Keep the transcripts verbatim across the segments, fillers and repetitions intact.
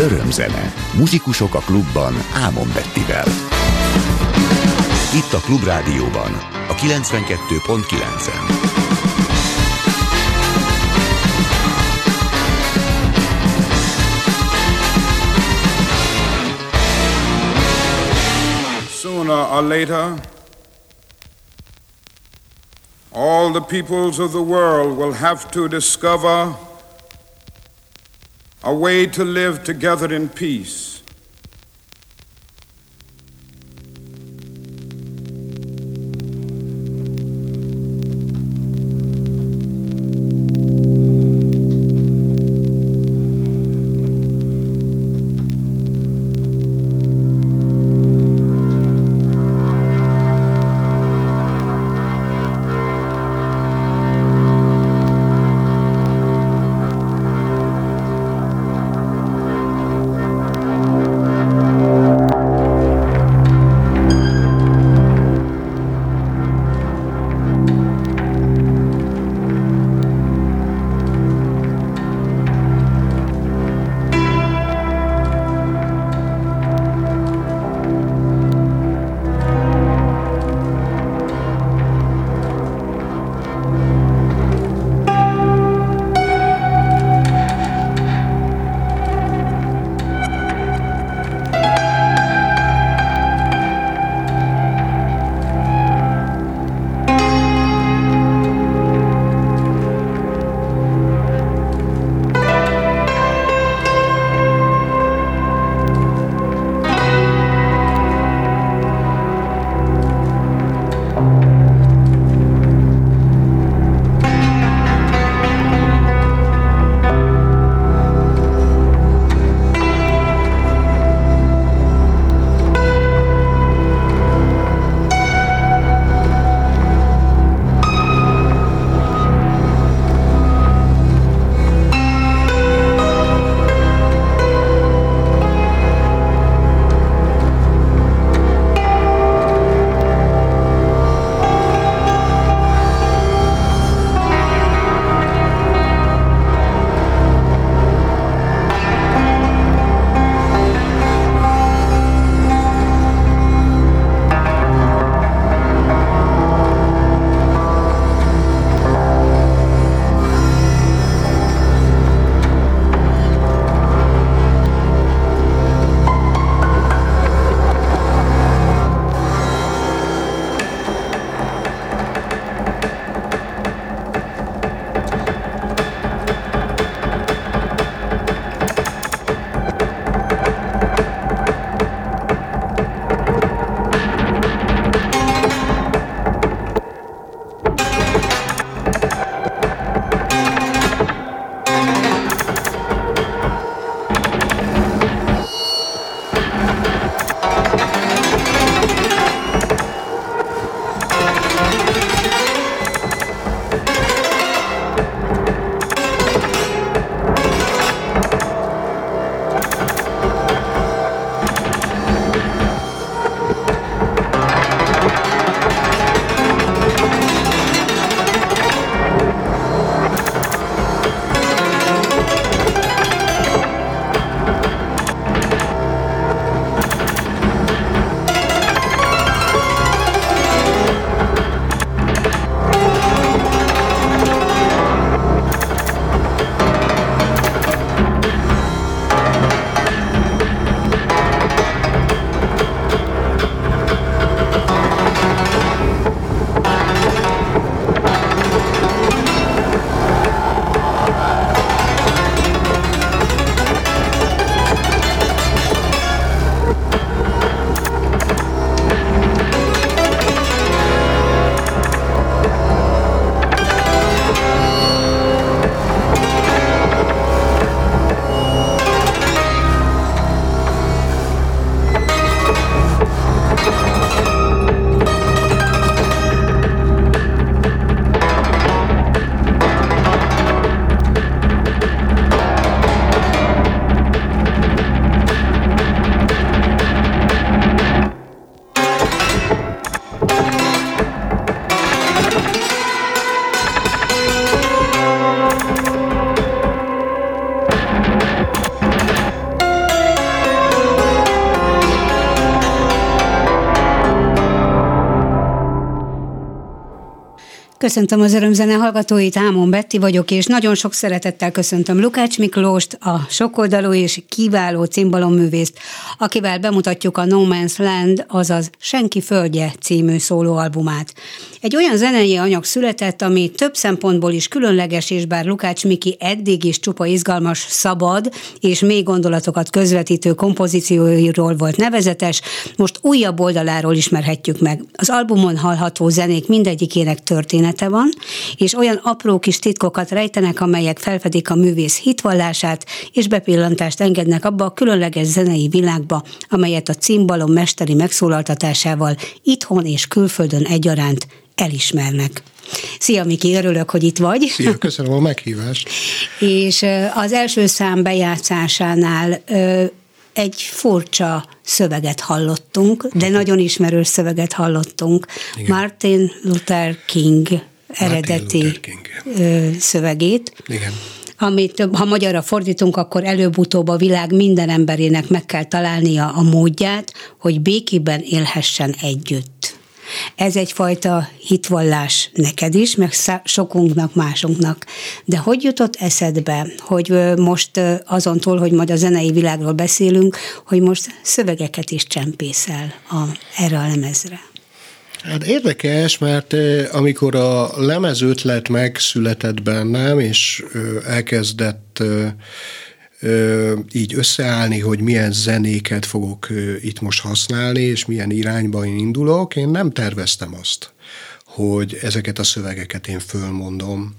Örömzene. Muzsikusok a klubban Ámon Bettivel. Itt a Klubrádióban, a kilencvenkettő pont kilencen. Sooner or later, all the peoples of the world will have to discover a way to live together in peace. Köszöntöm az Örömzene hallgatóit, Ámon Betti vagyok, és nagyon sok szeretettel köszöntöm Lukács Miklóst, a sokoldalú és kiváló cimbalom művészt, akivel bemutatjuk a No Man's Land, azaz Senki Földje című szólóalbumát. Egy olyan zenei anyag született, ami több szempontból is különleges, és bár Lukács Miki eddig is csupa izgalmas, szabad és mély gondolatokat közvetítő kompozícióiról volt nevezetes, most újabb oldaláról ismerhetjük meg. Az albumon hallható zenék mindegyikének történet van, és olyan apró kis titkokat rejtenek, amelyek felfedik a művész hitvallását, és bepillantást engednek abba a különleges zenei világba, amelyet a cimbalom mesteri megszólaltatásával itthon és külföldön egyaránt elismernek. Szia, Miki, örülök, hogy itt vagy. Szia, köszönöm a meghívást. És az első szám bejátszásánál egy furcsa szöveget hallottunk, de nagyon ismerős szöveget hallottunk. Igen. Martin Luther King eredeti Luther King. szövegét, Igen. amit ha magyarra fordítunk, akkor előbb-utóbb a világ minden emberének meg kell találnia a módját, hogy békében élhessen együtt. Ez egyfajta hitvallás neked is, meg sokunknak, másunknak. De hogy jutott eszedbe, hogy most azon túl, hogy majd a zenei világról beszélünk, hogy most szövegeket is csempészel a, erre a lemezre? Hát érdekes, mert amikor a lemez ötlet megszületett bennem, és elkezdett így összeállni, hogy milyen zenéket fogok itt most használni, és milyen irányba én indulok, én nem terveztem azt, hogy ezeket a szövegeket én fölmondom,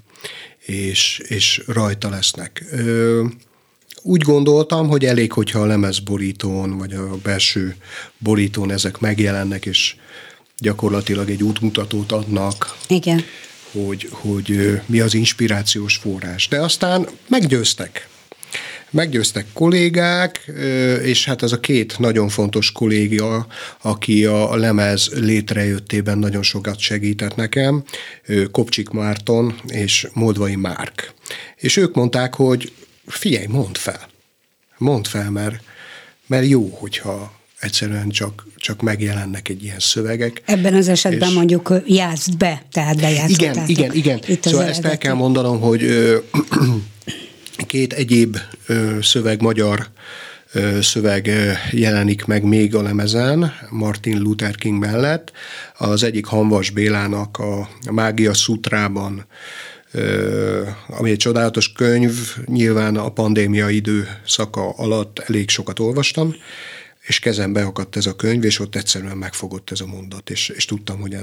és, és rajta lesznek. Úgy gondoltam, hogy elég, hogyha a lemezborítón, vagy a belső borítón ezek megjelennek, és gyakorlatilag egy útmutatót adnak. Igen. Hogy, hogy mi az inspirációs forrás. De aztán meggyőztek. Meggyőztek kollégák, és hát ez a két nagyon fontos kollégia, aki a lemez létrejöttében nagyon sokat segített nekem, Kopcsik Márton és Moldvai Márk. És ők mondták, hogy figyelj, mondd fel, mondd fel, mert, mert jó, hogyha egyszerűen csak, csak megjelennek egy ilyen szövegek. Ebben az esetben és mondjuk játszd be, tehát bejátszottátok. Igen, igen, igen. Szóval ezt el kell mondanom, hogy ö, két egyéb ö, szöveg, magyar ö, szöveg ö, jelenik meg még a lemezen, Martin Luther King mellett. Az egyik Hamvas Bélának a Mágia Szutrában, ö, ami egy csodálatos könyv, nyilván a pandémia időszaka alatt elég sokat olvastam, és kezembe akadt ez a könyv, és ott egyszerűen megfogott ez a mondat, és, és tudtam, hogy ez...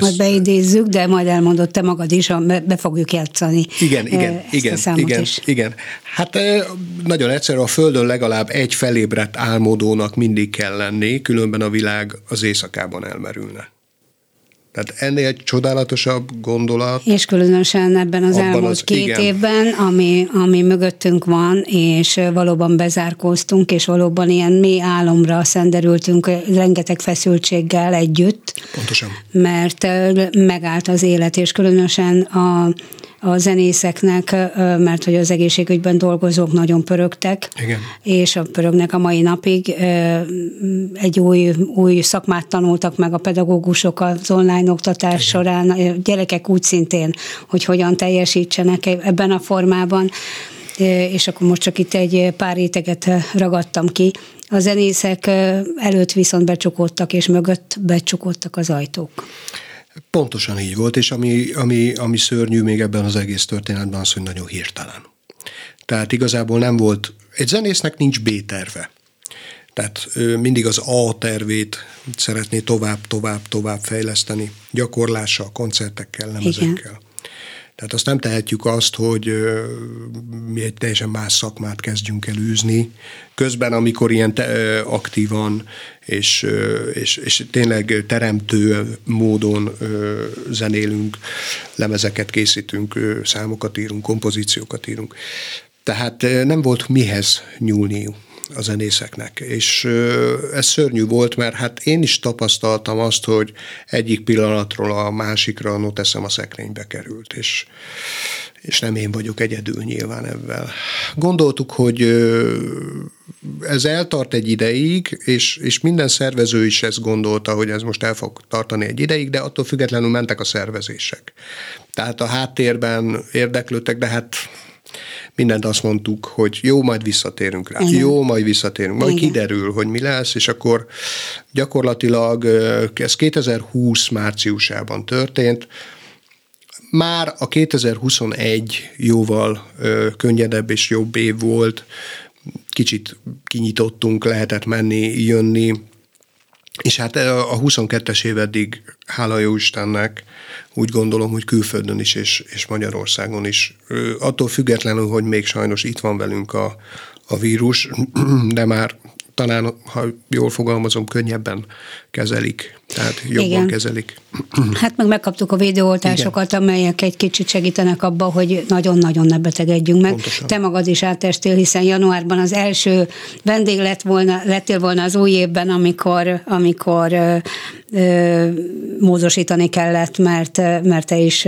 Majd beidézzük, de majd elmondott te magad is, be fogjuk játszani. Igen, igen, igen, igen, igen. Hát nagyon egyszerű, a Földön legalább egy felébredt álmodónak mindig kell lenni, különben a világ az éjszakában elmerülne. Tehát ennél egy csodálatosabb gondolat. És különösen ebben az elmúlt az, két igen. évben, ami, ami mögöttünk van, és valóban bezárkóztunk, és valóban ilyen mély álomra szenderültünk rengeteg feszültséggel együtt. Pontosan. Mert megállt az élet, és különösen a, a zenészeknek, mert hogy az egészségügyben dolgozók nagyon pörögtek, igen. és a pörögnek a mai napig. Egy új, új szakmát tanultak meg a pedagógusok az online oktatás igen. során, gyerekek úgy szintén, hogy hogyan teljesítsenek ebben a formában, és akkor most csak itt egy pár réteget ragadtam ki. A zenészek előtt viszont becsukódtak, és mögött becsukódtak az ajtók. Pontosan így volt, és ami, ami, ami szörnyű még ebben az egész történetben az, hogy nagyon hirtelen. Tehát igazából nem volt, egy zenésznek nincs bé terve. Tehát mindig az A tervét szeretné tovább, tovább, tovább fejleszteni, gyakorlással, koncertekkel, lemezekkel. Igen. Tehát azt nem tehetjük azt, hogy mi egy teljesen más szakmát kezdjünk el űzni. Közben, amikor ilyen te, aktívan és, és, és tényleg teremtő módon zenélünk, lemezeket készítünk, számokat írunk, kompozíciókat írunk. Tehát nem volt mihez nyúlniuk a zenészeknek. És ez szörnyű volt, mert hát én is tapasztaltam azt, hogy egyik pillanatról a másikra a no teszem a szekrénybe került, és, és nem én vagyok egyedül nyilván ebben. Gondoltuk, hogy ez eltart egy ideig, és, és minden szervező is ezt gondolta, hogy ez most el fog tartani egy ideig, de attól függetlenül mentek a szervezések. Tehát a háttérben érdeklődtek, de hát mindent azt mondtuk, hogy jó, majd visszatérünk rá. Igen. Jó, majd visszatérünk. Majd igen, kiderül, hogy mi lesz, és akkor gyakorlatilag ez kétezer-húsz márciusában történt. Már a kétezer-huszonegy jóval ö, könnyedebb és jobb év volt, kicsit kinyitottunk, lehetett menni, jönni, és hát a huszonkettes év eddig, hála jó Istennek, úgy gondolom, hogy külföldön is, és, és Magyarországon is. Ö, attól függetlenül, hogy még sajnos itt van velünk a, a vírus, de már talán, ha jól fogalmazom, könnyebben kezelik, tehát jobban igen, kezelik. Hát meg megkaptuk a védőoltásokat, igen, amelyek egy kicsit segítenek abba, hogy nagyon-nagyon ne betegedjünk meg. Pontosan. Te magad is átestél, hiszen januárban az első vendég lett volna, lettél volna az új évben, amikor, amikor ö, ö, módosítani kellett, mert, mert te is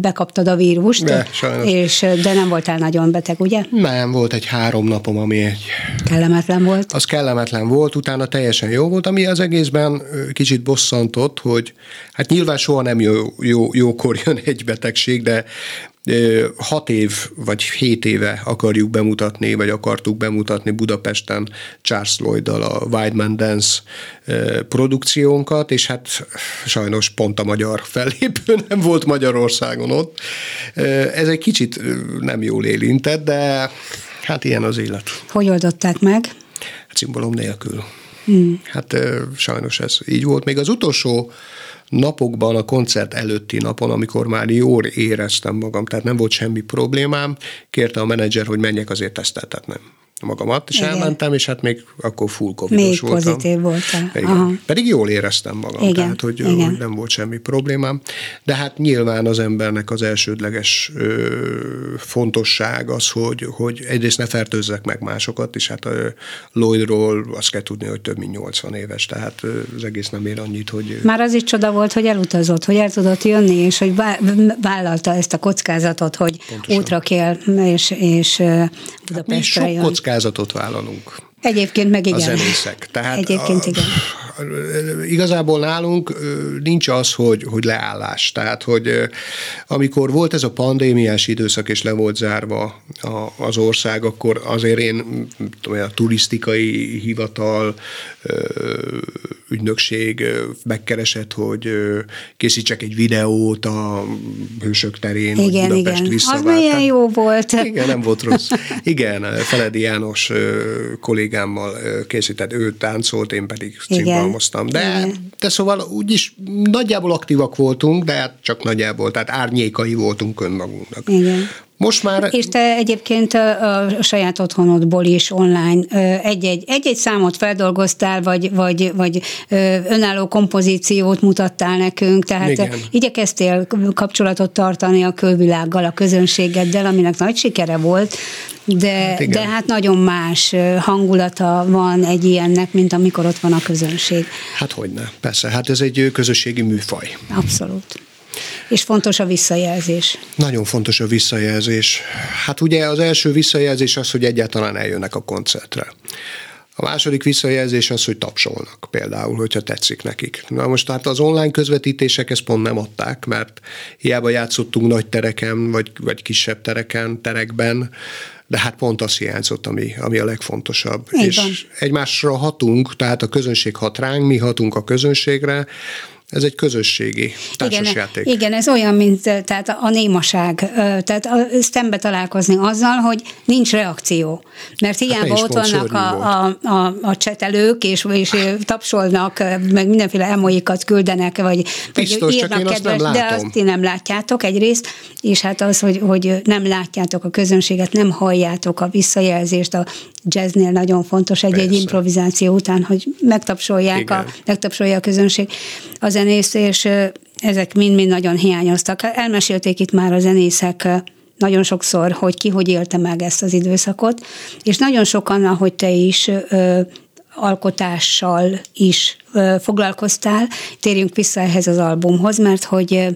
bekaptad a vírust, de, és, de nem voltál nagyon beteg, ugye? Nem, volt egy három napom, ami egy... Kellemetlen volt? Az kellemetlen volt, utána teljesen jó volt, ami az egészben kicsit bosszantott, hogy hát nyilván soha nem jó, jó, jókor jön egy betegség, de hat év vagy hét éve akarjuk bemutatni, vagy akartuk bemutatni Budapesten Charles Lloyddal a Wideman Dance produkciónkat, és hát sajnos pont a magyar fellépő nem volt Magyarországon ott. Ez egy kicsit nem jól érintett, de hát ilyen az élet. Hogy oldották meg? Hát szimbolom nélkül. Hmm. Hát sajnos ez így volt. Még az utolsó napokban, a koncert előtti napon, amikor már jól éreztem magam, tehát nem volt semmi problémám, kérte a menedzser, hogy menjek azért teszteltetnem magamat, és igen, elmentem, és hát még akkor full covidos voltam. Még pozitív voltam. Pedig jól éreztem magam, igen, tehát hogy, hogy nem volt semmi problémám. De hát nyilván az embernek az elsődleges ö, fontosság az, hogy, hogy egyrészt ne fertőzzek meg másokat, és hát a Lloydról azt kell tudni, hogy több mint nyolcvan éves, tehát az egész nem ér annyit, hogy... Már az is csoda volt, hogy elutazott, hogy el tudott jönni, és hogy vállalta ezt a kockázatot, hogy pontosan, útra kell, és, és Budapestre hát jön. Kockázatot vállalunk. Egyébként meg igen. A zenészek. Tehát egyébként a, igen. Igazából nálunk nincs az, hogy, hogy leállás. Tehát, hogy amikor volt ez a pandémiás időszak, és le volt zárva a, az ország, akkor azért én a turisztikai hivatal, ügynökség megkeresett, hogy készítsek egy videót a Hősök terén, igen, hogy Budapest igen, visszavált. Az milyen jó volt. Igen, nem volt rossz. Igen, Feledi János kollégámmal készített, ő táncolt, én pedig cimbalmoztam. De, de szóval úgyis nagyjából aktívak voltunk, de hát csak nagyjából, tehát árnyékai voltunk önmagunknak. Igen. Most már... És te egyébként a, a saját otthonodból is online egy-egy, egy-egy számot feldolgoztál, vagy, vagy, vagy önálló kompozíciót mutattál nekünk, tehát igen, igyekeztél kapcsolatot tartani a külvilággal, a közönségeddel, aminek nagy sikere volt, de hát, de hát nagyon más hangulata van egy ilyennek, mint amikor ott van a közönség. Hát hogyne, persze, hát ez egy közösségi műfaj. Abszolút. És fontos a visszajelzés. Nagyon fontos a visszajelzés. Hát ugye az első visszajelzés az, hogy egyáltalán eljönnek a koncertre. A második visszajelzés az, hogy tapsolnak például, hogyha tetszik nekik. Na most hát az online közvetítések ezt pont nem adták, mert hiába játszottunk nagy tereken, vagy, vagy kisebb tereken, terekben, de hát pont az hiányzott, ami, ami a legfontosabb. Én és van, egymásra hatunk, tehát a közönség hat ránk, mi hatunk a közönségre. Ez egy közösségi társasjáték. Igen, igen, ez olyan, mint tehát a némaság. Tehát szembe találkozni azzal, hogy nincs reakció. Mert hiába hát ott vannak a, a, a, a csetelők, és, és tapsolnak, meg mindenféle emojikat küldenek, vagy, biztos, vagy írnak én kedves, én azt de azt ti nem látjátok egyrészt, és hát az, hogy, hogy nem látjátok a közönséget, nem halljátok a visszajelzést, a jazznél nagyon fontos egy-egy persze, improvizáció után, hogy megtapsolják a, megtapsolja a közönség. A zenész, és ezek mind-mind nagyon hiányoztak. Elmesélték itt már a zenészek nagyon sokszor, hogy ki hogy élte meg ezt az időszakot, és nagyon sokan, ahogy te is, alkotással is foglalkoztál. Térjünk vissza ehhez az albumhoz, mert hogy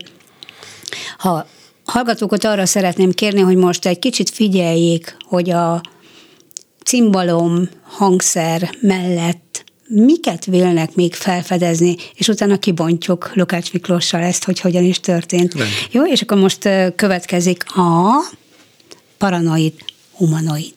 ha hallgatókat arra szeretném kérni, hogy most egy kicsit figyeljék, hogy a cimbalom hangszer mellett miket vélnek még felfedezni, és utána kibontjuk Lukács Miklóssal ezt, hogy hogyan is történt. Nem. Jó, és akkor most következik a Paranoid Humanoid.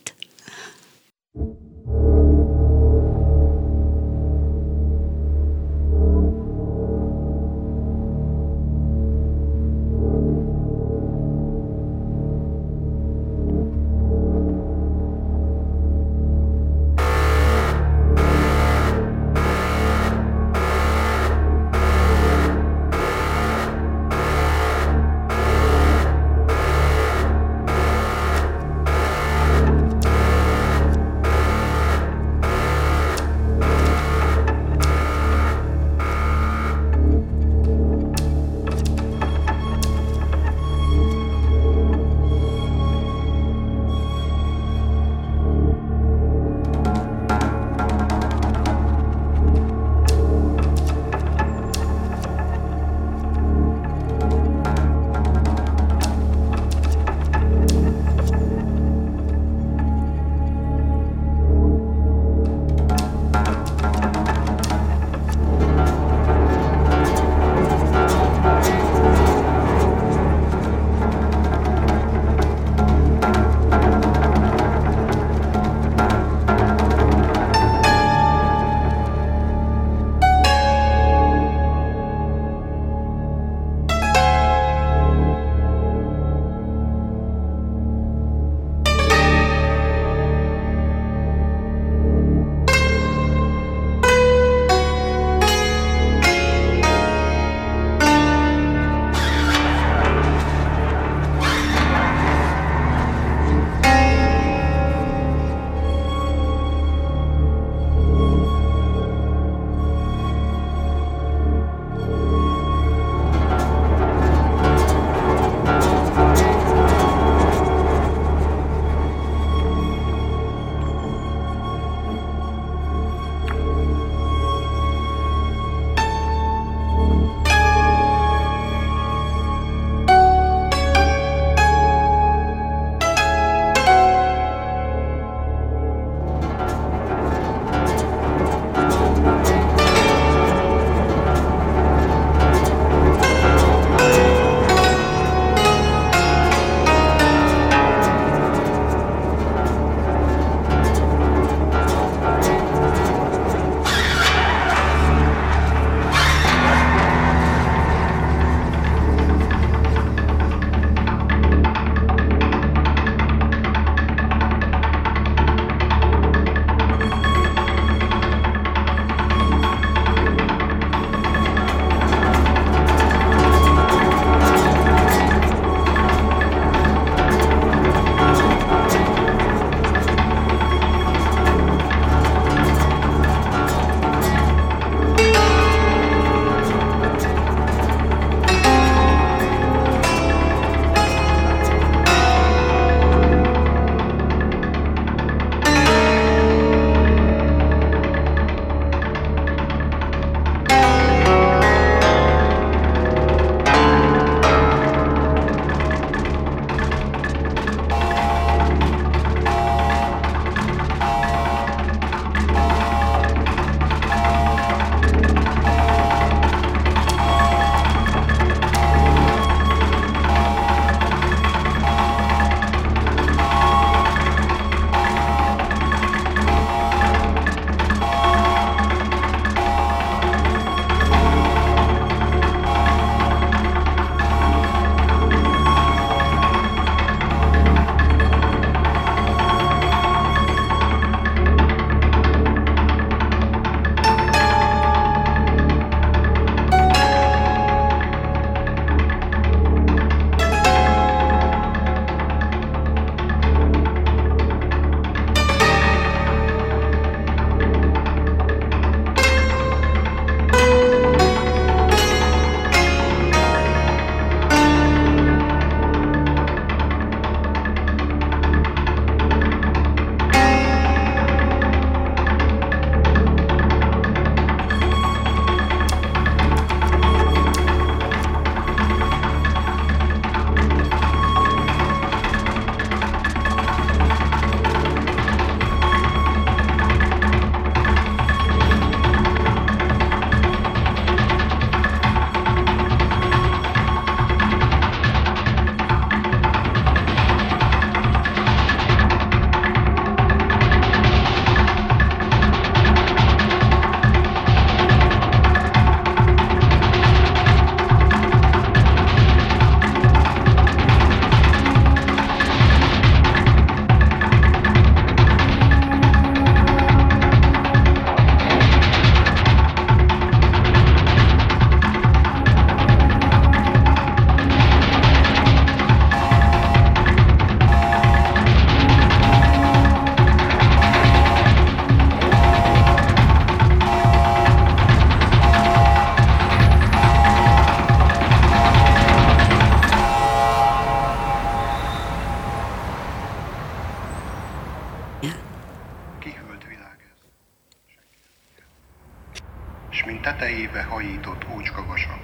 mint tetejébe hajított ócskavasak,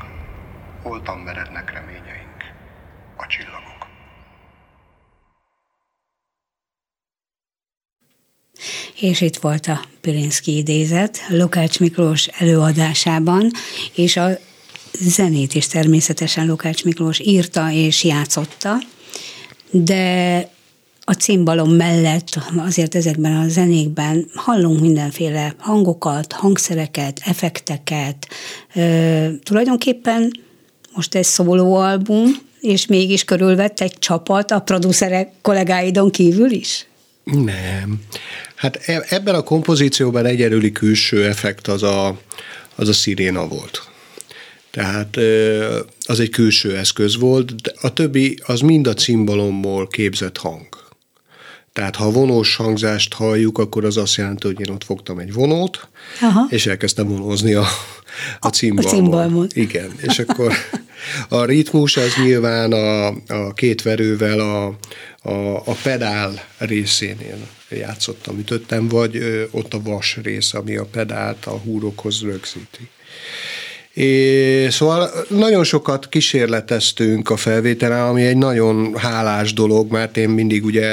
holtan merednek reményeink, a csillagok. És itt volt a Pilinszky idézet Lukács Miklós előadásában, és a zenét is természetesen Lukács Miklós írta és játszotta, de a cimbalom mellett azért ezekben a zenékben hallunk mindenféle hangokat, hangszereket, effekteket. Ö, tulajdonképpen most egy szólóalbum, és mégis körülvett egy csapat a producerek kollégáidon kívül is? Nem. Hát ebben a kompozícióban egyedüli külső effekt az a, az a sziréna volt. Tehát az egy külső eszköz volt, de a többi az mind a cimbalomból képzett hang. Tehát ha vonós hangzást halljuk, akkor az azt jelenti, hogy én ott fogtam egy vonót, aha, és elkezdtem vonózni a, a cimbalmot. Igen, és akkor a ritmus az nyilván a, a két verővel a, a, a pedál részénél játszottam, ütöttem, vagy ott a vas rész, ami a pedált a húrokhoz rögzíti. É, szóval nagyon sokat kísérleteztünk a felvételen, ami egy nagyon hálás dolog, mert én mindig ugye,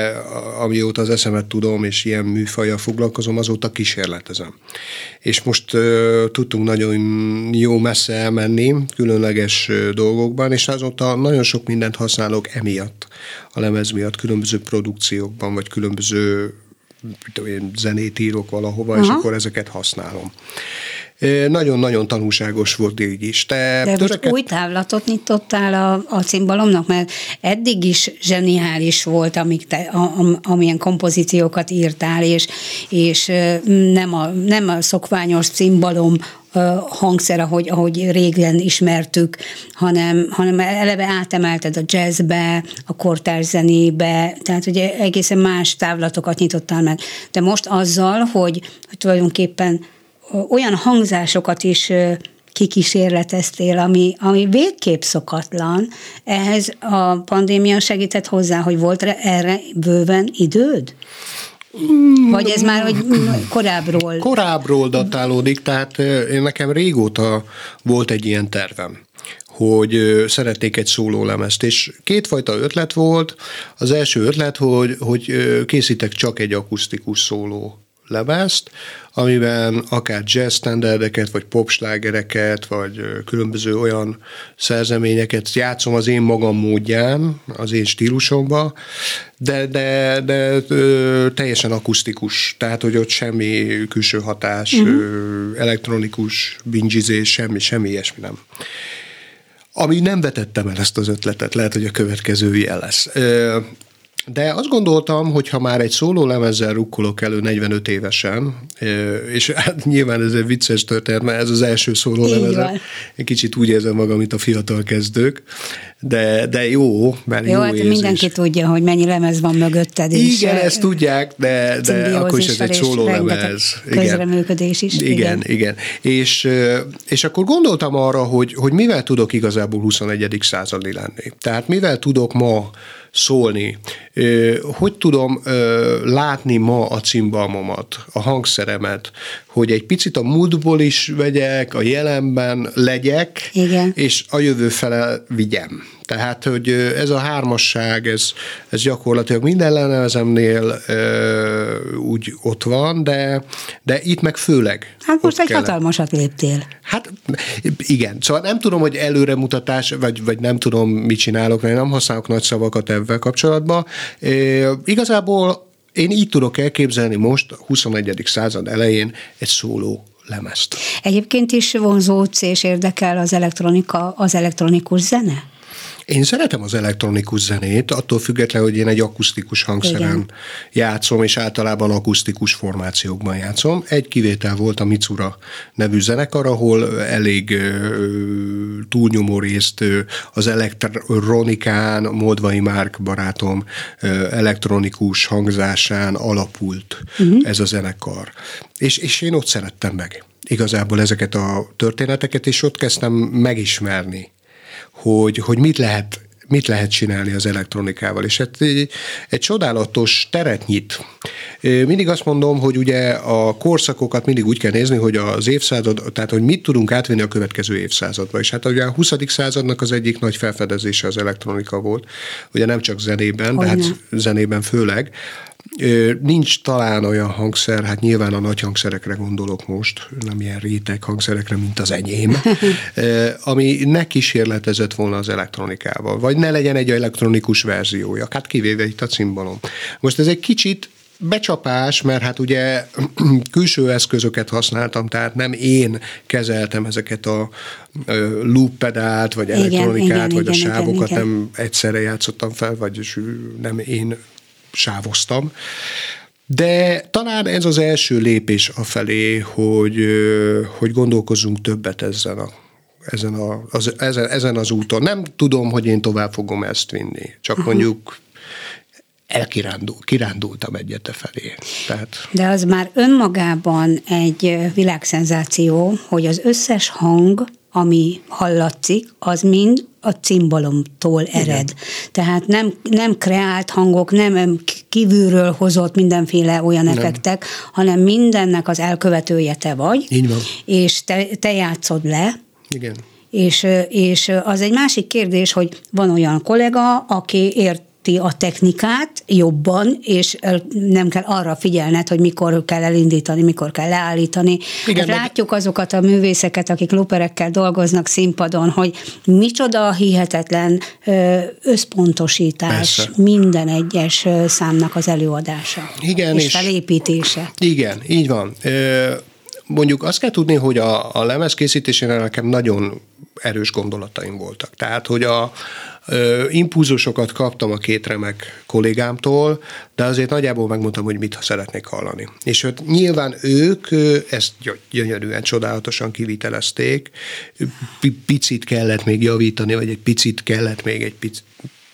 amióta az eszemet tudom, és ilyen műfajjal foglalkozom, azóta kísérletezem. És most ö, tudtunk nagyon jó messze elmenni különleges dolgokban, és azóta nagyon sok mindent használok emiatt, a lemez miatt, különböző produkciókban, vagy különböző én zenét írok valahova, aha, és akkor ezeket használom. Nagyon-nagyon tanulságos volt így is. Te De töreket... új távlatot nyitottál a, a cimbalomnak, mert eddig is zseniális volt, amik te, a, a, amilyen kompozíciókat írtál, és, és nem, a, nem a szokványos cimbalom hangszer, ahogy, ahogy régen ismertük, hanem, hanem eleve átemelted a jazzbe, a kortárs zenébe, tehát ugye egészen más távlatokat nyitottál meg. De most azzal, hogy, hogy tulajdonképpen olyan hangzásokat is kikísérleteztél, ami, ami végképp szokatlan, ehhez a pandémia segített hozzá, hogy volt erre bőven időd? Vagy ez már hogy korábbról? Korábbról datálódik, tehát nekem régóta volt egy ilyen tervem, hogy szeretnék egy szólólemezt, és kétfajta ötlet volt. Az első ötlet, hogy, hogy készítek csak egy akusztikus szóló lemezt, amiben akár jazz standardeket, vagy popslágereket, vagy különböző olyan szerzeményeket játszom az én magam módján, az én stílusomban, de, de, de ö, teljesen akusztikus, tehát hogy ott semmi külső hatás, mm-hmm. ö, elektronikus bingizés, semmi, semmi ilyesmi nem. Ami nem vetettem el ezt az ötletet, lehet, hogy a következő ilyen lesz. Ö, De azt gondoltam, hogy ha már egy szóló lemezzel rukkolok elő negyvenöt évesen, és hát nyilván ez egy vicces történet, mert ez az első szóló lemezem. Én kicsit úgy érzem magam, mint a fiatal kezdők, de, de jó, mert jó, jó hát érzés. Mindenki tudja, hogy mennyi lemez van mögötted. Igen, ezt tudják, de, de akkor is ez egy szóló lemez. Közreműködés is. Igen, igen. igen. És, és akkor gondoltam arra, hogy, hogy mivel tudok igazából huszonegyedik századi lenni. Tehát mivel tudok ma szólni. Hogy tudom látni ma a cimbalmomat, a hangszeremet, hogy egy picit a múltból is vegyek, a jelenben legyek, igen, és a jövő fele vigyem. Tehát, hogy ez a hármasság, ez, ez gyakorlatilag minden lemezemnél úgy ott van, de, de itt meg főleg. Hát most egy kellene. Hatalmasat léptél. Hát igen, szóval nem tudom, hogy előremutatás, vagy, vagy nem tudom, mit csinálok, mert nem használok nagy szavakat ebben kapcsolatban. É, igazából én így tudok elképzelni most a huszonegyedik század elején egy szóló lemezt. Egyébként is vonzódsz és érdekel az elektronika, az elektronikus zene? Én szeretem az elektronikus zenét, attól függetlenül, hogy én egy akusztikus hangszeren igen. játszom, és általában akusztikus formációkban játszom. Egy kivétel volt a Micura nevű zenekar, ahol elég ö, túlnyomó részt ö, az elektronikán, Moldvai Márk barátom ö, elektronikus hangzásán alapult uh-huh. ez a zenekar. És, és én ott szerettem meg igazából ezeket a történeteket, és ott kezdtem megismerni, Hogy, hogy mit lehet mit lehet csinálni az elektronikával. És hát egy, egy csodálatos teret nyit. Mindig azt mondom, hogy ugye a korszakokat mindig úgy kell nézni, hogy az évszázad, tehát hogy mit tudunk átvenni a következő évszázadba. És hát ugye a huszadik századnak az egyik nagy felfedezése az elektronika volt. Ugye nem csak zenében, de hát zenében főleg. Nincs talán olyan hangszer, hát nyilván a nagy hangszerekre gondolok most, nem ilyen réteg hangszerekre, mint az enyém, ami ne kísérletezett volna az elektronikával, vagy ne legyen egy elektronikus verziója, hát kivéve itt a cimbalom. Most ez egy kicsit becsapás, mert hát ugye külső eszközöket használtam, tehát nem én kezeltem ezeket a loop pedált, vagy elektronikát, igen, igen, vagy igen, a sávokat, igen, igen. nem egyszerre játszottam fel, vagy nem én sávoztam. De talán ez az első lépés afelé, hogy, hogy gondolkozzunk többet ezen, a, ezen, a, az, ezen, ezen az úton. Nem tudom, hogy én tovább fogom ezt vinni, csak uh-huh. mondjuk elkirándultam kirándul, egyet felé. Tehát... De az már önmagában egy világszenzáció, hogy az összes hang, ami hallatszik, az mind a cimbalomtól ered. Igen. Tehát nem, nem kreált hangok, nem kívülről hozott mindenféle olyan nem. effektek, hanem mindennek az elkövetője te vagy. Így van. És te, te játszod le. Igen. És, és az egy másik kérdés, hogy van olyan kollega, aki ért a technikát jobban, és nem kell arra figyelned, hogy mikor kell elindítani, mikor kell leállítani. Igen, látjuk meg... azokat a művészeket, akik looperekkel dolgoznak színpadon, hogy micsoda hihetetlen összpontosítás Persze. minden egyes számnak az előadása. Igen, és, és felépítése. Igen, így van. Mondjuk azt kell tudni, hogy a, a lemez készítésére nekem nagyon erős gondolataim voltak. Tehát, hogy a impulzusokat kaptam a két remek kollégámtól, de azért nagyjából megmondtam, hogy mit szeretnék hallani. És ott nyilván ők ezt gyönyörűen, csodálatosan kivitelezték, picit kellett még javítani, vagy egy picit kellett még egy picit,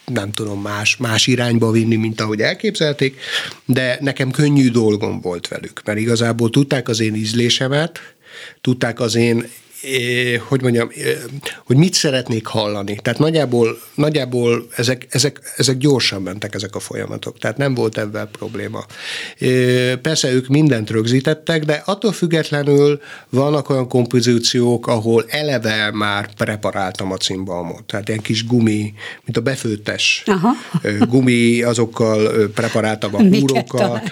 nem tudom, más, más irányba vinni, mint ahogy elképzelték, de nekem könnyű dolgom volt velük, mert igazából tudták az én ízlésemet, tudták az én É, hogy mondjam, é, hogy mit szeretnék hallani. Tehát nagyjából, nagyjából ezek, ezek, ezek gyorsan mentek ezek a folyamatok, tehát nem volt ebben probléma. É, persze ők mindent rögzítettek, de attól függetlenül vannak olyan kompozíciók, ahol eleve már preparáltam a cimbalmot. Tehát ilyen kis gumi, mint a befőttes Aha. gumi, azokkal preparáltam a húrokkal.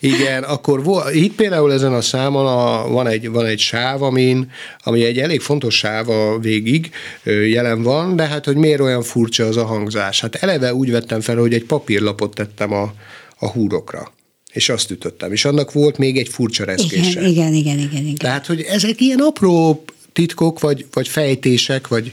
Igen, akkor volt, itt például ezen a számon a, van, egy, van egy sáv, amin ami egy elég fontos sáva végig jelen van, de hát, hogy miért olyan furcsa az a hangzás? Hát eleve úgy vettem fel, hogy egy papírlapot tettem a, a húrokra, és azt ütöttem, és annak volt még egy furcsa rezgése. Igen, igen, igen, igen, igen. Tehát, hogy ezek ilyen apró titkok, vagy, vagy fejtések, vagy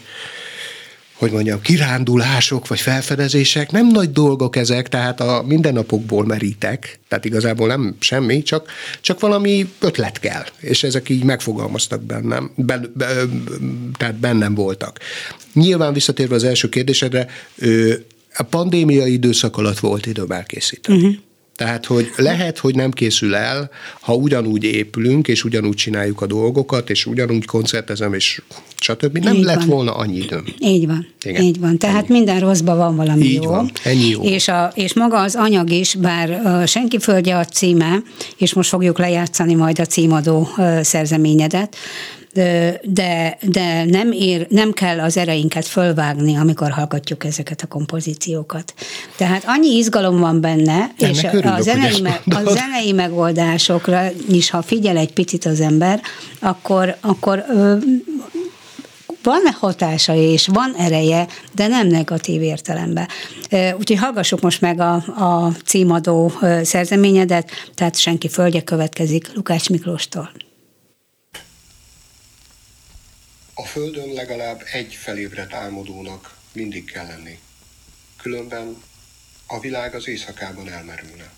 hogy mondjam, kirándulások, vagy felfedezések, nem nagy dolgok ezek, tehát a mindennapokból merítek, tehát igazából nem semmi, csak, csak valami ötlet kell, és ezek így megfogalmaztak bennem, ben, be, tehát bennem voltak. Nyilván visszatérve az első kérdésedre, a pandémiai időszak alatt volt időm elkészíteni. Uh-huh. Tehát, hogy lehet, hogy nem készül el, ha ugyanúgy épülünk, és ugyanúgy csináljuk a dolgokat, és ugyanúgy koncertezem, és stb. Nem Így lett van. volna annyi időm. Így van. Igen. Így van. Tehát ennyi. Minden rosszban van valami Így jó. Van. Ennyi jó. És, a, és maga az anyag is, bár Senki Földje a címe, és most fogjuk lejátszani majd a címadó szerzeményedet, de, de nem, ér, nem kell az ereinket fölvágni, amikor hallgatjuk ezeket a kompozíciókat. Tehát annyi izgalom van benne, Ennek és örülök, a, zenei me, a zenei megoldásokra is, ha figyel egy picit az ember, akkor, akkor van hatása és van ereje, de nem negatív értelemben. Úgyhogy hallgassuk most meg a, a címadó szerzeményedet, tehát Senki Földje következik Lukács Miklóstól. A földön legalább egy felébredt álmodónak mindig kell lenni. Különben a világ az éjszakában elmerülne.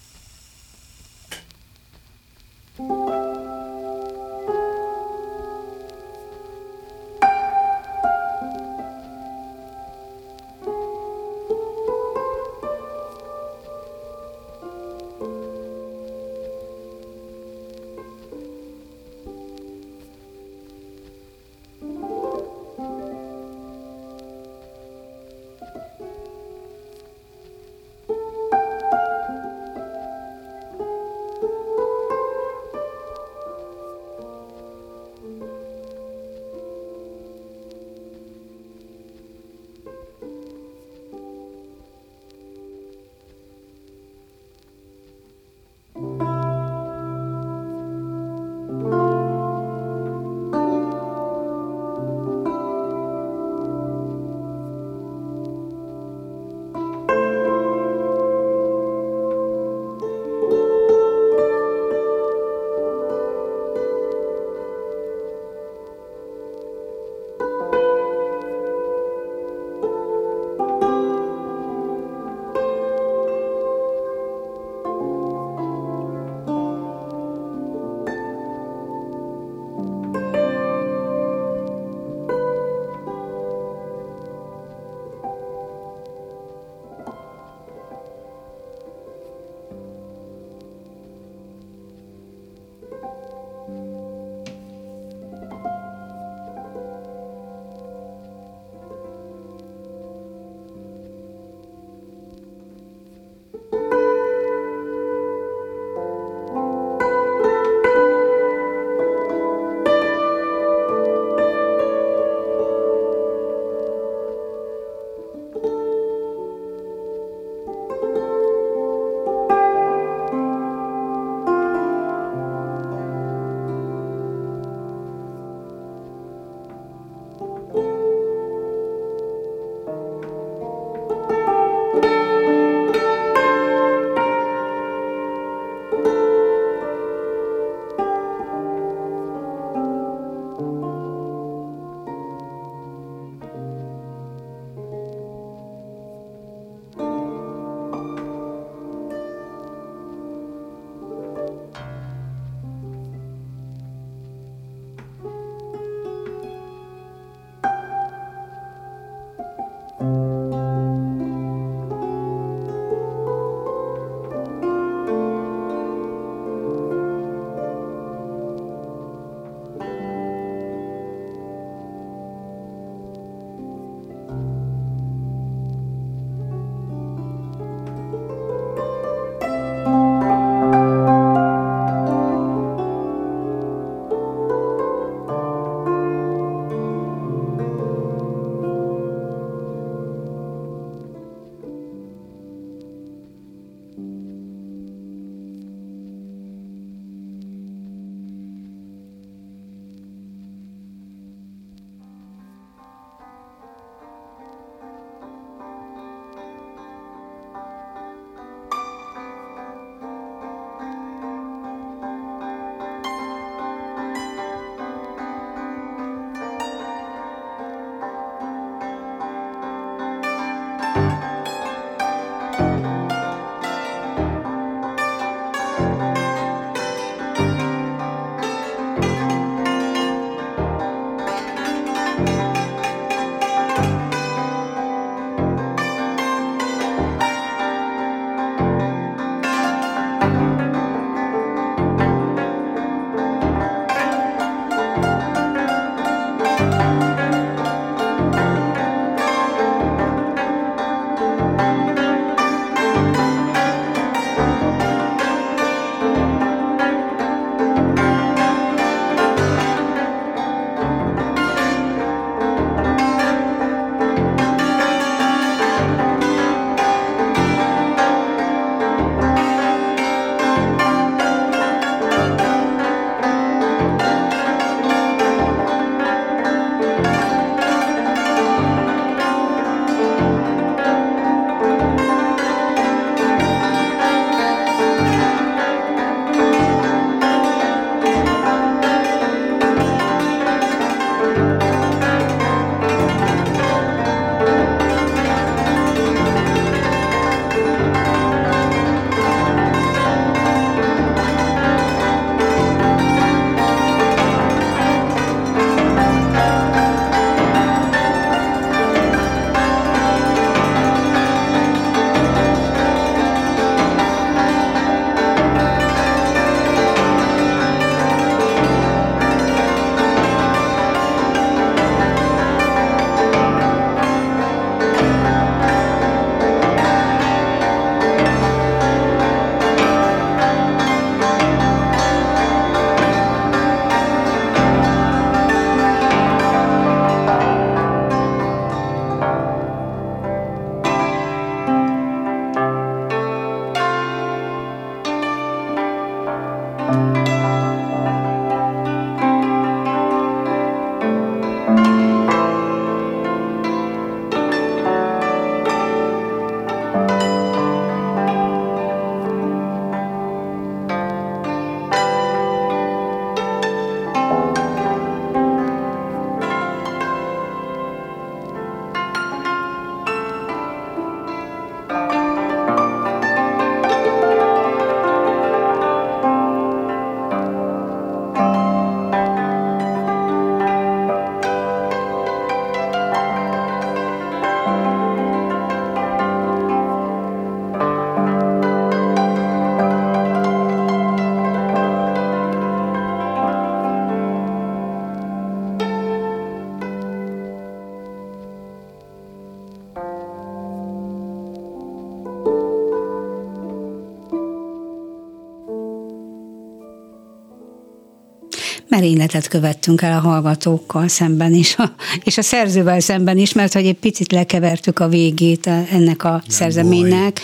merényletet követtünk el a hallgatókkal szemben is, a, és a szerzővel szemben is, mert hogy egy picit lekevertük a végét ennek a szerzeménynek,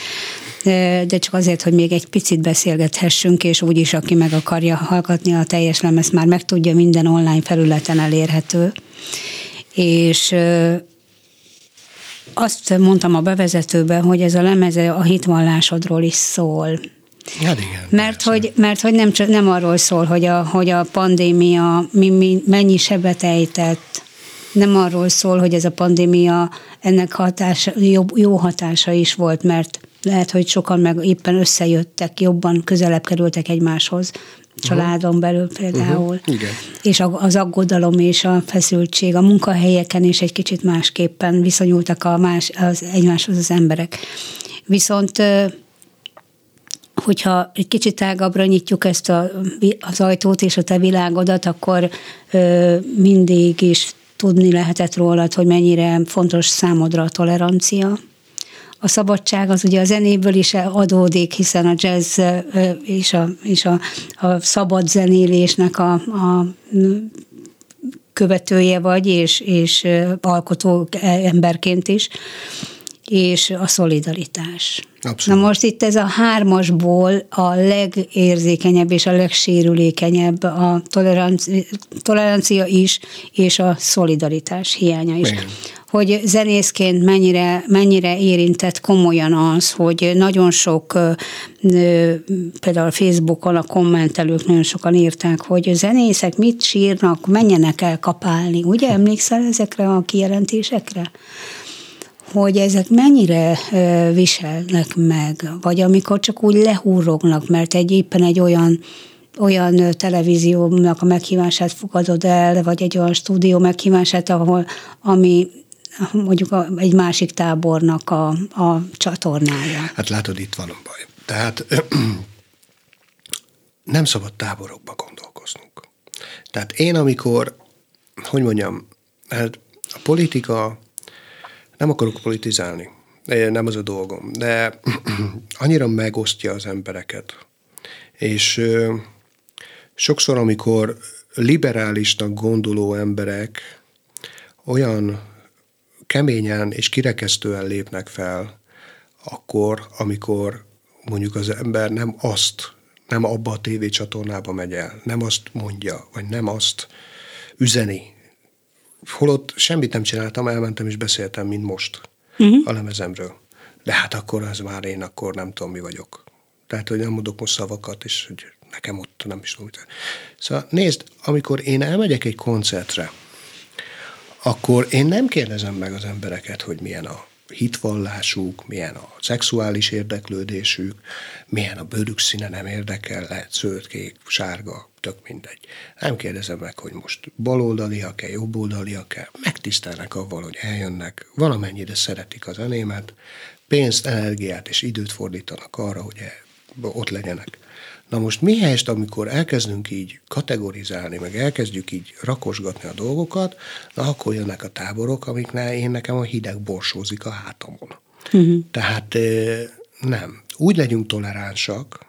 de csak azért, hogy még egy picit beszélgethessünk, és úgyis, aki meg akarja hallgatni a teljes lemezt, már meg tudja, minden online felületen elérhető. És azt mondtam a bevezetőben, hogy ez a lemeze a hitvallásodról is szól. Ja, igen, mert, hogy, mert hogy nem, csak, nem arról szól, hogy a, hogy a pandémia mi, mi, mennyi sebet ejtett, nem arról szól, hogy ez a pandémia ennek hatása, jó, jó hatása is volt, mert lehet, hogy sokan meg éppen összejöttek, jobban közelebb kerültek egymáshoz, családon belül például. Uh-huh. És az aggodalom és a feszültség a munkahelyeken is egy kicsit másképpen viszonyultak a más, az egymáshoz az emberek. Viszont hogyha egy kicsit tágabbra nyitjuk ezt a, az ajtót és a te világodat, akkor ö, mindig is tudni lehetett rólad, hogy mennyire fontos számodra a tolerancia. A szabadság az ugye a zenéből is adódik, hiszen a jazz ö, és, a, és a, a szabad zenélésnek a, a követője vagy, és, és alkotó emberként is. És a szolidaritás. Abszolút. Na most itt ez a hármasból a legérzékenyebb és a legsérülékenyebb a toleranci- tolerancia is, és a szolidaritás hiánya is. Milyen? Hogy zenészként mennyire, mennyire érintett komolyan az, hogy nagyon sok, például Facebookon a kommentelők nagyon sokan írták, hogy zenészek mit sírnak, menjenek el kapálni. Ugye emlékszel ezekre a kijelentésekre? Hogy ezek mennyire viselnek meg, vagy amikor csak úgy lehúrognak, mert egy, éppen egy olyan, olyan televíziónak a meghívását fogadod el, vagy egy olyan stúdió meghívását, ahol, ami mondjuk a, egy másik tábornak a, a csatornája. Hát látod, itt van a baj. Tehát nem szabad táborokba gondolkoznunk. Tehát én amikor, hogy mondjam, hát a politika... Nem akarok politizálni, nem az a dolgom, de annyira megosztja az embereket. És ö, sokszor, amikor liberálisnak gondoló emberek olyan keményen és kirekesztően lépnek fel, akkor, amikor mondjuk az ember nem azt, nem abba a tévécsatornába megy el, nem azt mondja, vagy nem azt üzeni, holott semmit nem csináltam, elmentem és beszéltem, mint most uh-huh. a lemezemről. De hát akkor az már én akkor nem tudom, mi vagyok. Tehát, hogy nem mondok most szavakat, és hogy nekem ott nem is tudom. Szóval nézd, amikor én elmegyek egy koncertre, akkor én nem kérdezem meg az embereket, hogy milyen a hitvallásuk, milyen a szexuális érdeklődésük, milyen a bőrük színe, nem érdekel, lehet zöld, kék, sárga, tök mindegy. Nem kérdezem meg, hogy most baloldaliak-e, jobboldaliak-e, megtisztelnek avval, hogy eljönnek, valamennyire szeretik a zenémet, pénzt, energiát és időt fordítanak arra, hogy ott legyenek. Na most mi helyest, amikor elkezdünk így kategorizálni, meg elkezdjük így rakosgatni a dolgokat, na akkor jönnek a táborok, amiknál én nekem a hideg borsózik a hátamon. Uh-huh. Tehát nem. Úgy legyünk toleránsak,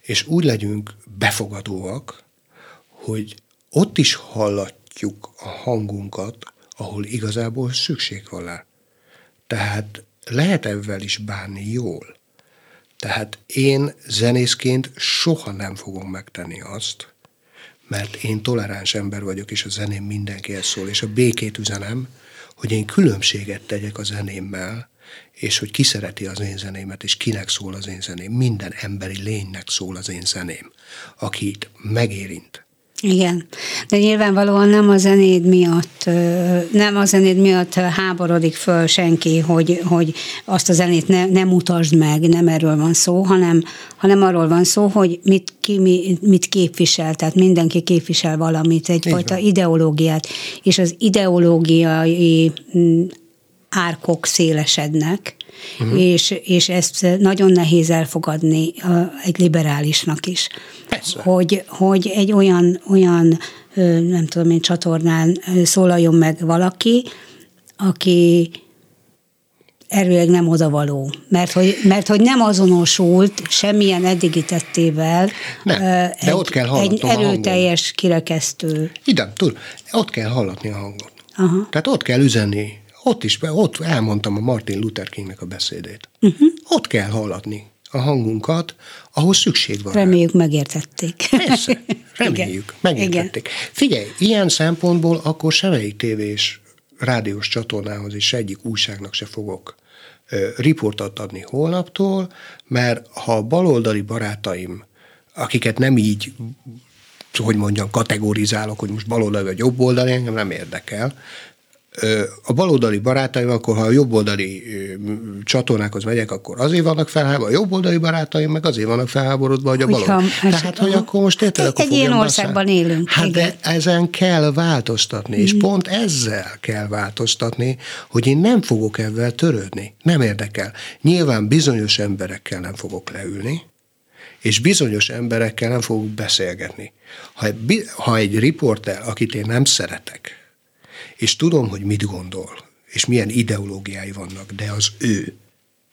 és úgy legyünk befogadóak, hogy ott is hallatjuk a hangunkat, ahol igazából szükség van rá. Tehát lehet ebben is bánni jól. Tehát én zenészként soha nem fogom megtenni azt, mert én toleráns ember vagyok, és a zeném mindenkihez szól, és a békét üzenem, hogy én különbséget tegyek a zenémmel, és hogy ki szereti az én zenémet, és kinek szól az én zeném. Minden emberi lénynek szól az én zeném, akit megérint. Igen, de nyilvánvalóan nem a zenéd miatt, nem a zenéd miatt háborodik föl senki, hogy, hogy azt a zenét ne, nem mutasd meg, nem erről van szó, hanem, hanem arról van szó, hogy mit, ki, mit képvisel, tehát mindenki képvisel valamit, egyfajta ideológiát, és az ideológiai árkok szélesednek, uh-huh. és, és ezt nagyon nehéz elfogadni egy liberálisnak is. Hogy, hogy egy olyan, olyan, nem tudom én, csatornán szólaljon meg valaki, aki erőleg nem odavaló, mert hogy, mert hogy nem azonosult semmilyen eddigi tettével nem, egy, de ott kell egy erőteljes kirekesztő. Igen, tudom, ott kell hallatni a hangot. Aha. Tehát ott kell üzenni, ott is, ott elmondtam a Martin Luther Kingnek a beszédét. Uh-huh. Ott kell hallatni a hangunkat, ahhoz szükség van. Reméljük, rá. megértették. Persze, reméljük, megértették. Igen. Figyelj, ilyen szempontból akkor semmelyik tévés rádiós csatornához és egyik újságnak se fogok ö, riportot adni holnaptól, mert ha a baloldali barátaim, akiket nem így, hogy mondjam, kategorizálok, hogy most baloldali vagy jobboldali, engem nem érdekel, ö, a baloldali barátaim, akkor ha a jobboldali ö, csatornákhoz megyek, akkor azért vannak felháborodva, a jobboldali barátaim meg azért vannak felháborodva, hogy a baloldali. Tehát, hogy akkor most érted, akkor egy ilyen országban beszél. Élünk. Hát igen. De ezen kell változtatni, és mm. pont ezzel kell változtatni, hogy én nem fogok ebben törődni. Nem érdekel. Nyilván bizonyos emberekkel nem fogok leülni, és bizonyos emberekkel nem fogok beszélgetni. Ha, ha egy riporter, akit én nem szeretek, és tudom, hogy mit gondol, és milyen ideológiái vannak, de az ő,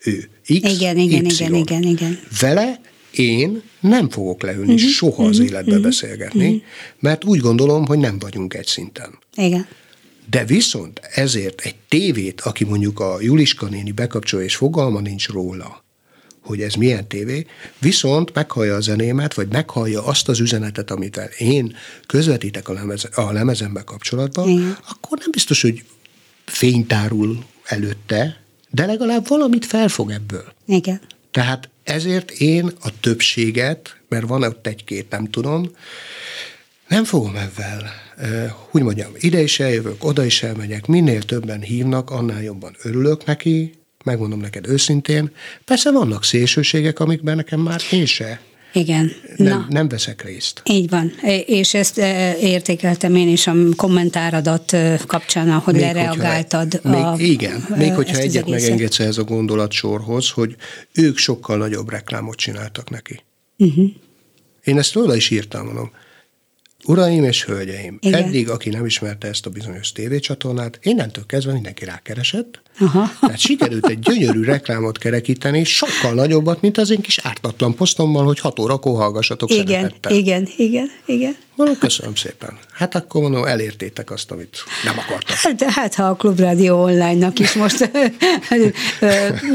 ő, X, igen, igen, Y. Igen, igen, igen. Vele én nem fogok leülni uh-huh, soha uh-huh, az életbe uh-huh, beszélgetni, uh-huh. mert úgy gondolom, hogy nem vagyunk egy szinten. Igen. De viszont ezért egy tévét, aki mondjuk a Juliska néni bekapcsol, és fogalma nincs róla, hogy ez milyen tévé, viszont meghallja a zenémet, vagy meghallja azt az üzenetet, amit én közvetítek a, lemeze, a lemezembe kapcsolatban, igen. akkor nem biztos, hogy fénytárul előtte, de legalább valamit felfog ebből. Igen. Tehát ezért én a többséget, mert van ott egy-két, nem tudom, nem fogom ebben, úgy mondjam, ide is eljövök, oda is elmegyek, minél többen hívnak, annál jobban örülök neki, megmondom neked őszintén, persze vannak szélsőségek, amikben nekem már én se Igen. Nem, nem veszek részt. Így van, és ezt értékeltem én is a kommentáradat kapcsán, ahogy még lereagáltad. Hogyha, a, még, igen, a, még hogyha egyet megengedsz ehhez a gondolatsorhoz, hogy ők sokkal nagyobb reklámot csináltak neki. Uh-huh. Én ezt róla is írtam, mondom. Uraim és hölgyeim, igen. eddig, aki nem ismerte ezt a bizonyos tévécsatornát, innentől kezdve mindenki rákeresett, aha. tehát sikerült egy gyönyörű reklámot kerekíteni, sokkal nagyobbat, mint az én kis ártatlan posztommal, hogy hat órakor hallgassatok szeretettel. Igen, igen, igen. Való, köszönöm szépen. Hát akkor mondom, elértétek azt, amit nem akartam. Hát, hát ha a Klubrádió online-nak is most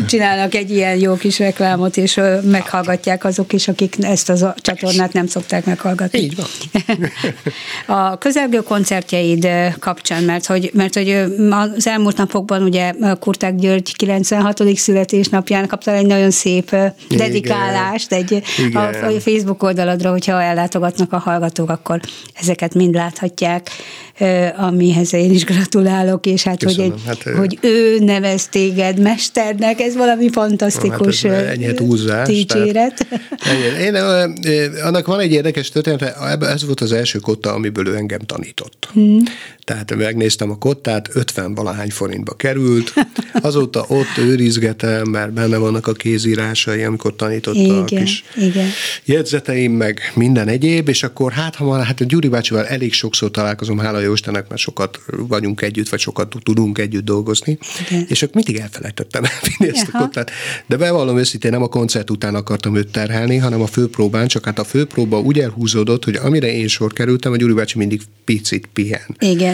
csinálnak egy ilyen jó kis reklámot, és meghallgatják azok is, akik ezt a csatornát nem szokták meghallgatni. Így van. A közelgő koncertjeid kapcsán, mert hogy, mert hogy az elmúlt napokban ugye Kurták György kilencvenhatodik születésnapján kaptál egy nagyon szép dedikálást egy, a Facebook oldaladra, hogyha ellátogatnak a hallgatók, akkor ezeket mind láthatják, amihez én is gratulálok, és hát, hogy, egy, hát hogy ő nevez téged mesternek, ez valami fantasztikus dicséret. Hát annak van egy érdekes történet, ez volt az első kotta, amiből ő engem tanított. Hmm. Tehát megnéztem a kottát, ötven valahány forintba került, azóta ott őrizgetem, mert benne vannak a kézírásai, amikor tanította igen, a kis igen. jegyzeteim, meg minden egyéb, és akkor hát, ha már, hát a Gyuri bácsival elég sokszor találkozom, hála jó Istennek, mert sokat vagyunk együtt, vagy sokat tudunk együtt dolgozni, igen. és akkor mindig elfelejtettem elvinni ezt a kottát. De bevallom őszintén, nem a koncert után akartam őt terhelni, hanem a főpróbán, csak hát a főpróba úgy elhúzódott, hogy amire én sor kerültem, a Gyuri bácsi mindig picit pihen. Igen.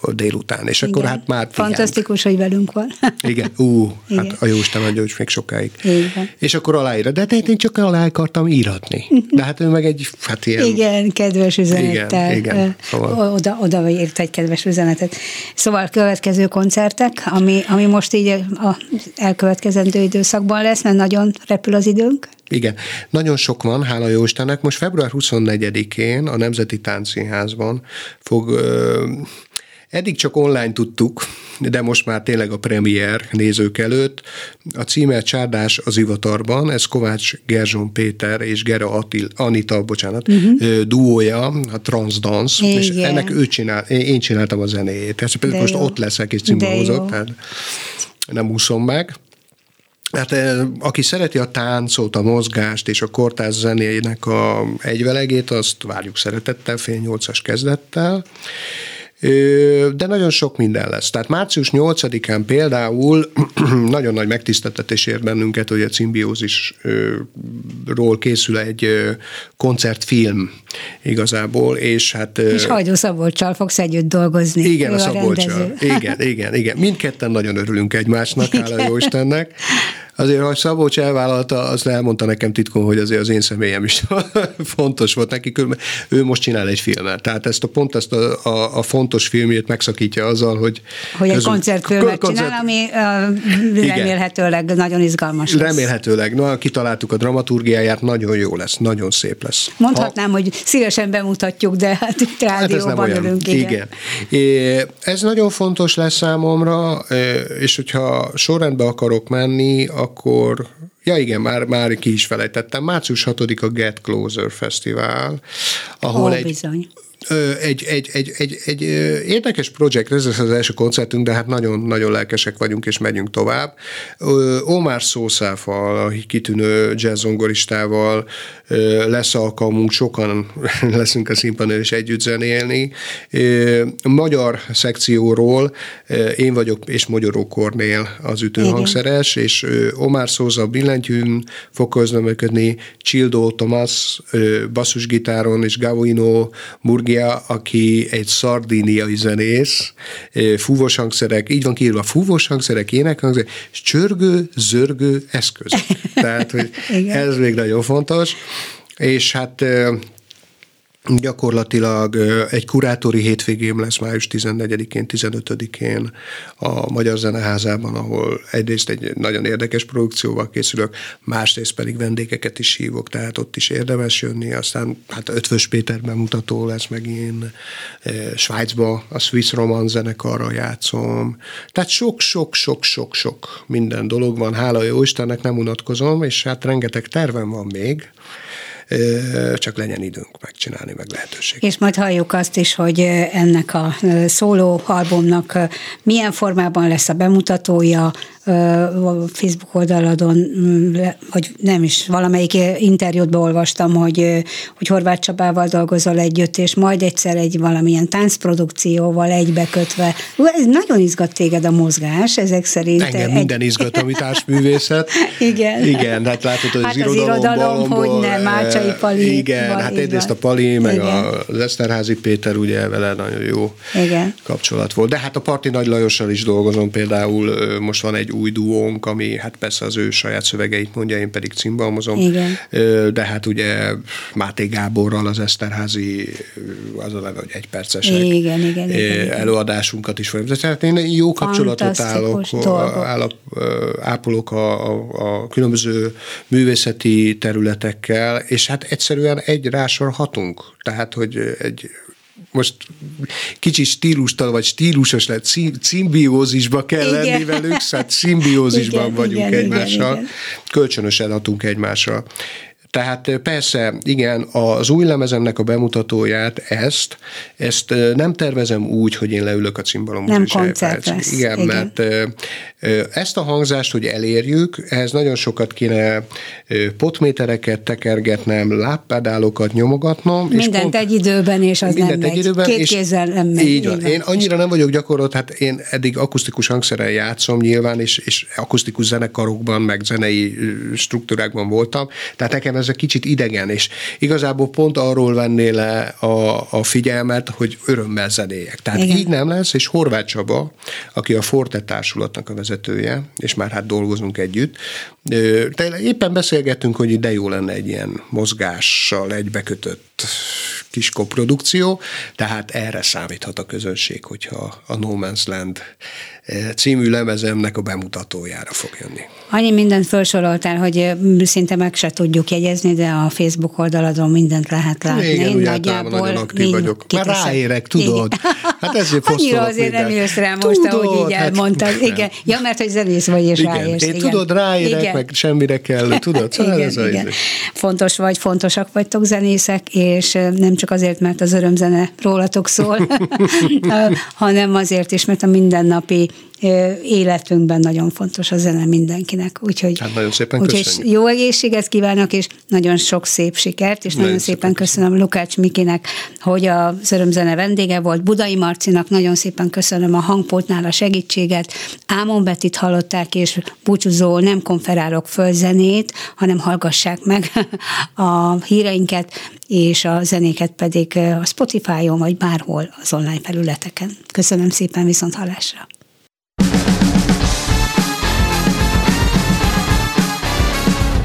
a délután, és igen. akkor hát már... Fantasztikus, igen. hogy velünk van. Igen, ú, igen. hát a jóisten adja, hogy még sokáig. Igen. És akkor aláír, de tehát én csak alá akartam íratni. De hát ő meg egy, hát ilyen... Igen, kedves üzenettel. Igen, igen. Szóval... Oda, oda írt egy kedves üzenetet. Szóval következő koncertek, ami, ami most így a elkövetkezendő időszakban lesz, mert nagyon repül az időnk. Igen, nagyon sok van, hála jó Istennek. Most február huszonnegyedikén a Nemzeti Táncszínházban fog... Ö, eddig csak online tudtuk, de most már tényleg a premier nézők előtt. A címe Csárdás az ivatarban, ez Kovács Gerzson Péter és Gera Attila, Anita, bocsánat, uh-huh. duója, a Transdance, és ennek ő csinál, én csináltam a zenéjét. Ez például most jó. ott leszek és cimbalozok, tehát nem úszom meg. Hát aki szereti a táncot, a mozgást és a kortárs zenének a egyvelegét, azt várjuk szeretettel, fél nyolcas kezdettel. de nagyon sok minden lesz. Tehát március nyolcadikán például nagyon nagy megtiszteltetés ér bennünket, hogy a szimbiózisról készül egy koncertfilm igazából, és hát... És Hagyó Szabolcssal fogsz együtt dolgozni. Igen, a Szabolcssal. Igen, igen, igen. Mindketten nagyon örülünk egymásnak, hála jó Istennek. Azért, ha Szabolcs elvállalta, azt elmondta nekem titkon, hogy azért az én személyem is fontos volt neki, különben ő most csinál egy filmet. Tehát ezt a pont ezt a, a, a fontos filmjét megszakítja azzal, hogy... Hogy egy koncertfilmet koncert... csinál, ami uh, remélhetőleg igen. nagyon izgalmas lesz. Remélhetőleg. Na, kitaláltuk a dramaturgiáját, nagyon jó lesz, nagyon szép lesz. Mondhatnám, ha... hogy szívesen bemutatjuk, de hát itt rádióban hát örünk. Igen. igen. É, ez nagyon fontos lesz számomra, és hogyha sorrendbe akarok menni, akkor, ja igen, már, már ki is felejtettem, március hatodika Get Closer Festival, ahol oh, egy, egy, egy, egy, egy, egy érdekes projekt, ez az első koncertünk, de hát nagyon-nagyon lelkesek vagyunk, és megyünk tovább. Omar Sosával, a kitűnő jazzzongoristával lesz alkalmunk, sokan leszünk a színpadon és együtt zenélni. Magyar szekcióról én vagyok, és Magyarok Kornél az ütőhangszeres, és Omar Sosa billentyűn fog közreműködni, Childo Tomás basszusgitáron, és Gavino Murgia, aki egy szardíniai zenész, fúvós hangszerek, így van kiírva, fúvós hangszerek, énekhangszerek, és csörgő, zörgő eszközök. Tehát, hogy ez még nagyon fontos. És hát gyakorlatilag egy kurátori hétvégém lesz május tizennegyedikén, tizenötödikén a Magyar Zeneházában, ahol egyrészt egy nagyon érdekes produkcióval készülök, másrészt pedig vendégeket is hívok, tehát ott is érdemes jönni, aztán hát Ötvös Péter bemutató lesz megint, Svájcba a Swiss Roman zenekarra játszom, tehát sok-sok-sok-sok-sok minden dolog van, hála jó Istennek, nem unatkozom, és hát rengeteg tervem van még, csak legyen időnk megcsinálni, meg lehetőség. És majd halljuk azt is, hogy ennek a szóló albumnak milyen formában lesz a bemutatója, a Facebook oldaladon, vagy nem is, valamelyik interjútban olvastam, hogy, hogy Horváth Csabával dolgozol együtt, és majd egyszer egy valamilyen táncprodukcióval egybekötve. Ez nagyon izgat téged a mozgás, ezek szerint. Engem egy... minden izgat, ami társművészet. Igen. Igen, hát látod, hogy hát az irodalom, irodalom hogy nem, Mácsai Pali. Igen, van, hát egyrészt a Pali, meg igen. az Eszterházy Péter, ugye vele nagyon jó igen. kapcsolat volt. De hát a Parti Nagy Lajossal is dolgozom, például most van egy új duónk, ami hát persze az ő saját szövegeit mondja, én pedig cimbalmozom. Igen. De hát ugye Máté Gáborral az Eszterházy, az a neve, hogy egypercesek igen, igen, igen, előadásunkat is folyam. Tehát én jó kapcsolatot állok, állap, ápolok a, a, a különböző művészeti területekkel, és hát egyszerűen egy rásorhatunk. Tehát, hogy egy most kicsit stílustal, vagy stílusos lett, szimbiózisba kell igen. lenni velük, szóval szimbiózisban igen, vagyunk igen, egymással, igen, kölcsönösen adunk egymásra. Tehát persze, igen, az új lemezemnek a bemutatóját, ezt, ezt nem tervezem úgy, hogy én leülök a cimbalomhoz. Nem koncert lesz. Igen, igen, mert ezt a hangzást, hogy elérjük, ehhez nagyon sokat kéne potmétereket tekergetnem, lábpedálokat nyomogatnom. Mindent és pont, egy időben, és az nem megy. Időben, Két kézzel nem megy. Így van. Én annyira nem vagyok gyakorolt, hát én eddig akusztikus hangszeren játszom nyilván, és, és akusztikus zenekarokban, meg zenei struktúrákban voltam. Tehát nekem ez egy kicsit idegen, és igazából pont arról venné le a, a figyelmet, hogy örömmel zenéljek. Tehát igen. így nem lesz, és Horváth Csaba, aki a Forte társulatnak a vezetője, és már hát dolgozunk együtt, de éppen beszélgettünk, hogy de jó lenne egy ilyen mozgással egybekötött kis koprodukció, tehát erre számíthat a közönség, hogyha a No Man's Land című lemezemnek a bemutatójára fog jönni. Annyi mindent felsoroltál, hogy szinte meg se tudjuk jegyezni, de a Facebook oldaladon mindent lehet látni. Igen, én nagyjából nagyon aktív vagyok. Már ráérek, tudod. Hát ezért posztolok. Annyira azért nem jössz rá most, ahogy így elmondtad. Hát, igen. Ja, mert hogy zenész vagy, és igen. ráérsz. Én igen. tudod, ráérek, igen. meg semmire kell, tudod? Szóval igen, ez igen. Fontos vagy, fontosak vagytok zenészek, és nem csak azért, mert az örömzene rólatok szól, hanem azért is, mert a mindennapi életünkben nagyon fontos a zene mindenkinek. Úgyhogy, hát nagyon szépen úgyhogy köszönjük. Jó egészséget kívánok, és nagyon sok szép sikert, és nagyon, nagyon szépen, szépen köszönöm, köszönöm Lukács Mikinek, hogy az Örömzene vendége volt, Budai Marcinak nagyon szépen köszönöm a hangpultnál a segítséget, Ámon Betit hallották, és búcsúzó, nem konferálok föl zenét, hanem hallgassák meg a híreinket, és a zenéket pedig a Spotify-on, vagy bárhol az online felületeken. Köszönöm szépen, viszont hallásra!